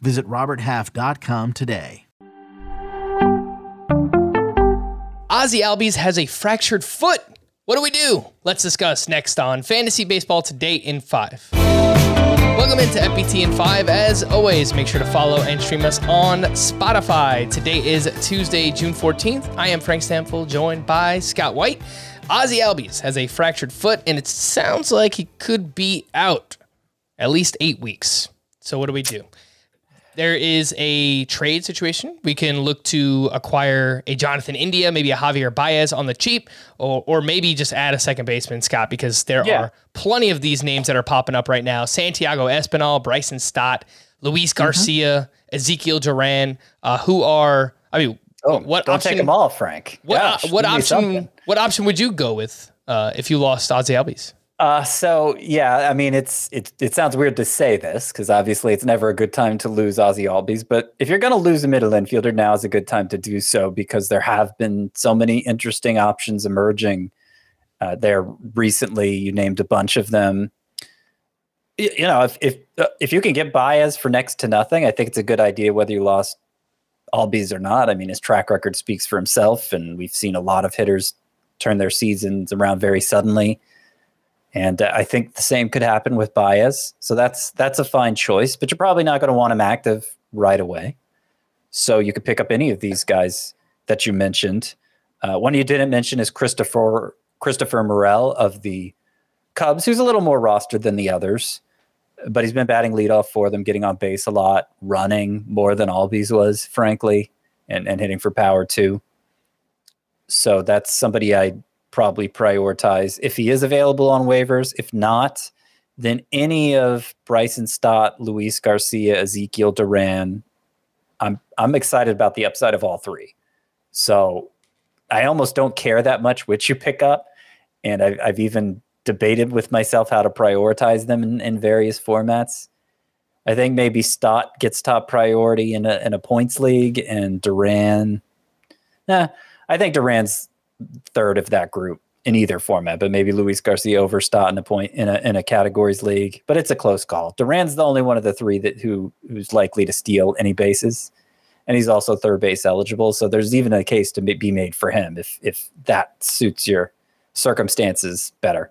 Visit roberthalf.com today. Ozzie Albies has a fractured foot. What do we do? Let's discuss next on Fantasy Baseball Today in 5. Welcome into FBT in 5. As always, make sure to follow and stream us on Spotify. Today is Tuesday, June 14th. I am Frank Stample, joined by Scott White. Ozzie Albies has a fractured foot, and it sounds like he could be out at least 8 weeks. So what do we do? There is a trade situation. We can look to acquire a Jonathan India, maybe a Javier Baez on the cheap, or maybe just add a second baseman, Scott, because there are plenty of these names that are popping up right now. Santiago Espinal, Bryson Stott, Luis Garcia, Ezekiel Duran, who are, I mean, what option? Take them all, Frank. What option would you go with if you lost Ozzie Albies? I mean, it sounds weird to say this because obviously it's never a good time to lose Ozzie Albies, but if you're going to lose a middle infielder, now is a good time to do so because there have been so many interesting options emerging there recently. You named a bunch of them. You know, if you can get Baez for next to nothing, I think it's a good idea whether you lost Albies or not. I mean, his track record speaks for himself, and we've seen a lot of hitters turn their seasons around very suddenly. And I think the same could happen with Baez. So that's a fine choice, but you're probably not going to want him active right away. So you could pick up any of these guys that you mentioned. One you didn't mention is Christopher Morel of the Cubs, who's a little more rostered than the others, but he's been batting leadoff for them, getting on base a lot, running more than Albies was, frankly, and hitting for power too. So that's somebody I'd probably prioritize if he is available on waivers. If not, then any of Bryson Stott, Luis Garcia, Ezekiel Duran. I'm excited about the upside of all three. So I almost don't care that much which you pick up. And I've even debated with myself how to prioritize them in various formats. I think maybe Stott gets top priority in a points league, and Duran. I think Duran's third of that group in either format, but maybe Luis Garcia over Stott in a categories league, but it's a close call. Duran's the only one of the three who's likely to steal any bases, and he's also third base eligible, so there's even a case to be made for him if that suits your circumstances better.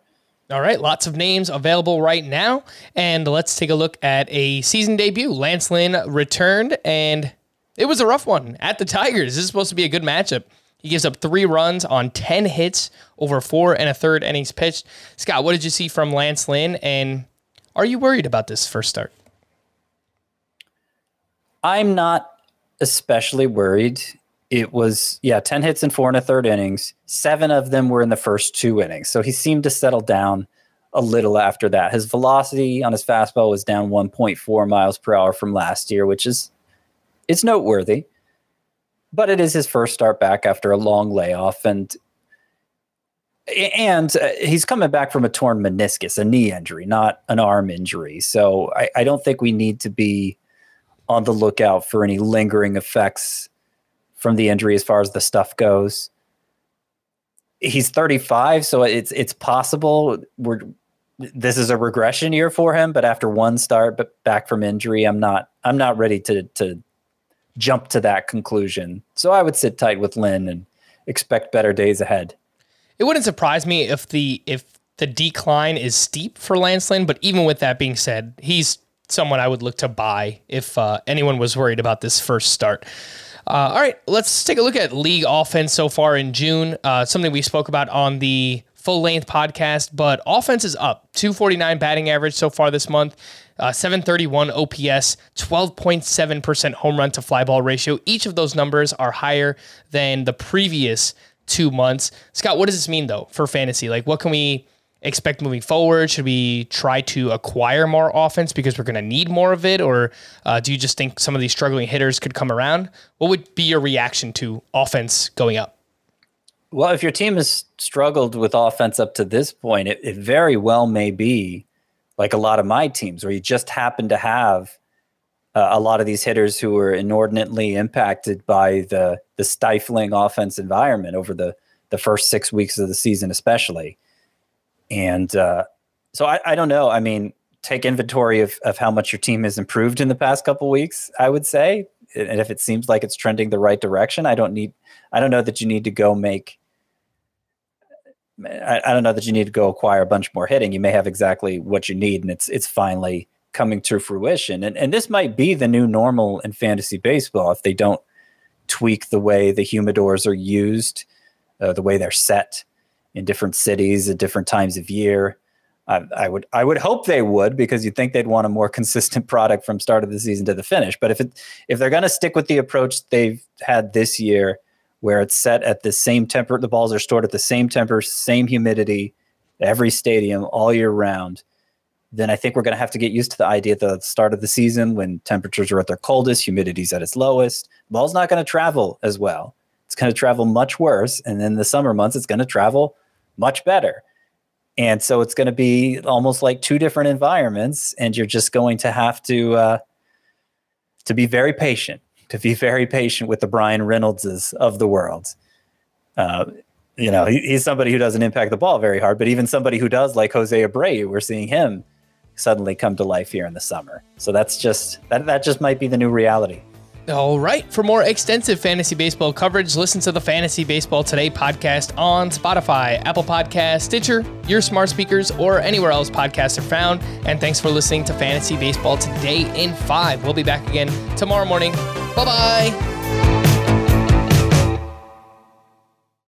All right, lots of names available right now, and let's take a look at a season debut. Lance Lynn returned, and it was a rough one at the Tigers. This is supposed to be a good matchup. He gives up 3 runs on 10 hits over 4 1/3 innings pitched. Scott, what did you see from Lance Lynn, and are you worried about this first start? I'm not especially worried. It was, 10 hits in 4 1/3 innings. 7 of them were in the first 2 innings, so he seemed to settle down a little after that. His velocity on his fastball was down 1.4 miles per hour from last year, which is it's noteworthy. But it is his first start back after a long layoff, and he's coming back from a torn meniscus, a knee injury, not an arm injury. So I don't think we need to be on the lookout for any lingering effects from the injury as far as the stuff goes. He's 35, so it's possible this is a regression year for him. But after one start, but back from injury, I'm not ready to jump to that conclusion. So I would sit tight with Lynn and expect better days ahead. It wouldn't surprise me if the decline is steep for Lance Lynn, but even with that being said, he's someone I would look to buy if anyone was worried about this first start. All right, let's take a look at league offense so far in June, something we spoke about on the full-length podcast, but offense is up. 249 batting average so far this month. 731 OPS, 12.7% home run to fly ball ratio. Each of those numbers are higher than the previous 2 months. Scott, what does this mean, though, for fantasy? Like, what can we expect moving forward? Should we try to acquire more offense because we're going to need more of it? Or do you just think some of these struggling hitters could come around? What would be your reaction to offense going up? Well, if your team has struggled with offense up to this point, it very well may be like a lot of my teams where you just happen to have a lot of these hitters who were inordinately impacted by the stifling offense environment over the first 6 weeks of the season, especially. And so I don't know. I mean, take inventory of how much your team has improved in the past couple weeks, I would say. And if it seems like it's trending the right direction, I don't know that you need to go acquire a bunch more hitting. You may have exactly what you need, and it's finally coming to fruition. And this might be the new normal in fantasy baseball if they don't tweak the way the humidors are used, the way they're set in different cities at different times of year. I would hope they would, because you'd think they'd want a more consistent product from start of the season to the finish. But if they're going to stick with the approach they've had this year, where it's set at the same temper, the balls are stored at the same temper, same humidity, every stadium all year round, then I think we're going to have to get used to the idea at the start of the season when temperatures are at their coldest, humidity's at its lowest, ball's not going to travel as well. It's going to travel much worse. And then the summer months, it's going to travel much better. And so it's going to be almost like two different environments, and you're just going to have to be very patient, with the Brian Reynoldses of the world. He's somebody who doesn't impact the ball very hard, but even somebody who does, like Jose Abreu, we're seeing him suddenly come to life here in the summer. So that's just that just might be the new reality. All right. For more extensive fantasy baseball coverage, listen to the Fantasy Baseball Today podcast on Spotify, Apple Podcasts, Stitcher, your smart speakers, or anywhere else podcasts are found. And thanks for listening to Fantasy Baseball Today in 5. We'll be back again tomorrow morning. Bye-bye.